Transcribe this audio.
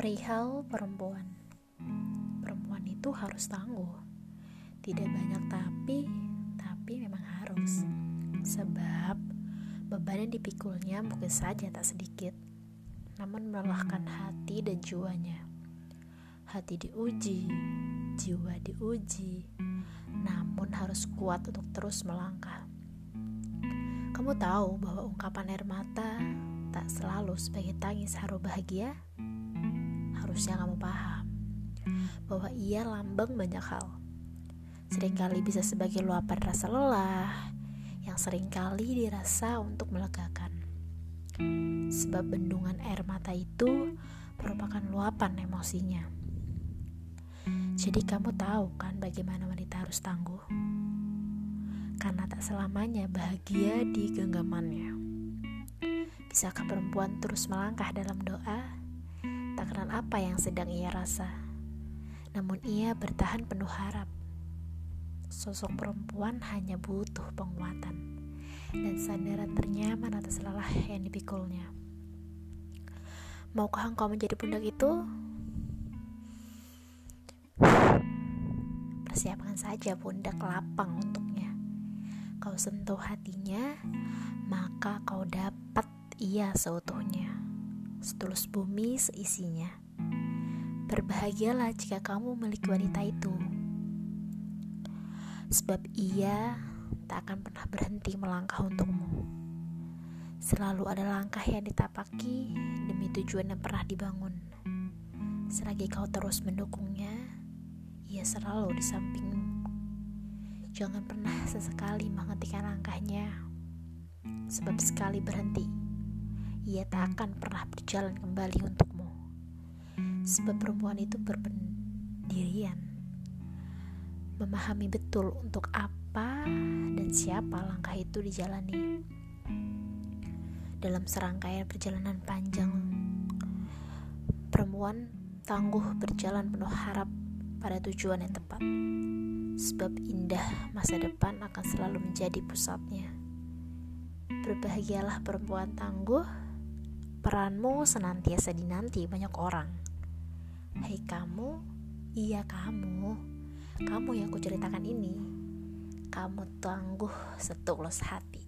Perihal perempuan itu harus tangguh. Tidak banyak tapi memang harus. Sebab beban yang dipikulnya mungkin saja tak sedikit, namun melelahkan hati dan jiwanya. Hati diuji, jiwa diuji, namun harus kuat untuk terus melangkah. Kamu tahu bahwa ungkapan air mata tak selalu sebagai tangis haru bahagia? Harusnya kamu paham bahwa ia lambang banyak hal. Seringkali bisa sebagai luapan rasa lelah yang seringkali dirasa untuk melegakan. Sebab bendungan air mata itu merupakan luapan emosinya. Jadi kamu tahu kan bagaimana wanita harus tangguh? Karena tak selamanya bahagia di genggamannya. Bisakah perempuan terus melangkah dalam doa? Tak kenal apa yang sedang ia rasa, namun ia bertahan penuh harap. Sosok perempuan hanya butuh penguatan dan sandaran ternyaman atas lelah yang dipikulnya. Maukah engkau menjadi pundak itu? Persiapkan saja pundak lapang untuknya. Kau sentuh hatinya, maka kau dapat ia seutuhnya, setulus bumi seisinya. Berbahagialah jika kamu memiliki wanita itu, sebab ia tak akan pernah berhenti melangkah untukmu. Selalu ada langkah yang ditapaki demi tujuan yang pernah dibangun. Selagi kau terus mendukungnya, ia selalu di sampingmu. Jangan pernah sesekali menghentikan langkahnya, sebab sekali berhenti, ia tak akan pernah berjalan kembali untukmu. Sebab perempuan itu berpendirian, memahami betul untuk apa dan siapa langkah itu dijalani. Dalam serangkaian perjalanan panjang, perempuan tangguh berjalan penuh harap pada tujuan yang tepat. Sebab indah masa depan akan selalu menjadi pusatnya. Berbahagialah perempuan tangguh, peranmu senantiasa dinanti banyak orang. Hai kamu, iya kamu yang aku ceritakan ini. Kamu tangguh setulus hati.